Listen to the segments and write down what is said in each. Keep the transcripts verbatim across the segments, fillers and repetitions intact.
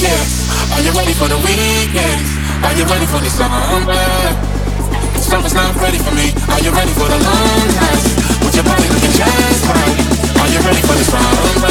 yes. Are you ready for the weekend? Are you ready for the summer? Summer's not ready for me. Are you ready for the long nights? With your body looking just right. Are you ready for the summer?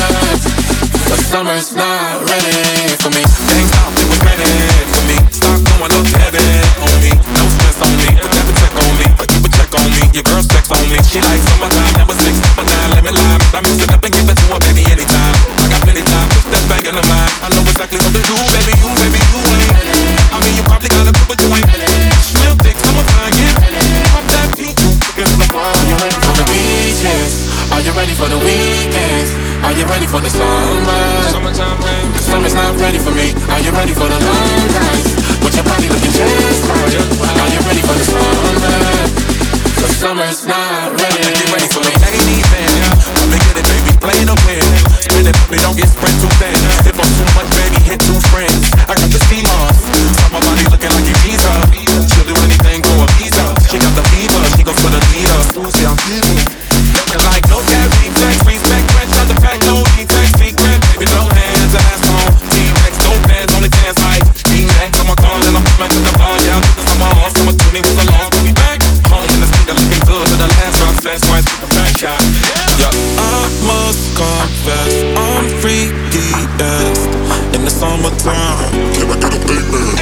But summer's not ready for me. Things out that was ready for me. Stop going no debit on me. No stress on me. Put that check on me. But keep a check on me. Your girl's sex on me. She likes on my time. That was six, but nine. Let me lie. I mix it up and give it to her baby anytime. I got plenty time. Step back in the mind. I know exactly what to do, baby. You, baby, you ain't. I mean, you probably got a group, but you ain't. Still thick, come on, find it. Pop that beat, you get on the wall. Are you ready for the beaches? Are you ready for the weekends? Are you ready for the summer? Summertime rain. The summer's not ready for me. Are you ready for the long nights? With your body looking just right. Are you ready for the summer? The summer's not ready. Get ready for the ladies, man. I've been getting baby, playing up here. Spin it up, it don't get spread too thin. If I'm too much, baby, hit two friends. I got the steam on. My body looking like a visa. She'll do anything for a visa. She got the fever, she goes for the leader. Susie, I'm feeling. Looking like no cat reflex, respect, fresh out the pack, no defect, secret. Baby, no hands, ass on T-Rex, no pants, only dance like D-Mac. Come on, call and I'm back to the bar, yeah. Cause I'm all awesome, I'm doing it with a long, we'll be back. Home in the street, I'm looking good to the last drop, fast, right, super back shot. Yeah, I must confess, I'm freaky, yes. In the summertime, can I get a big man?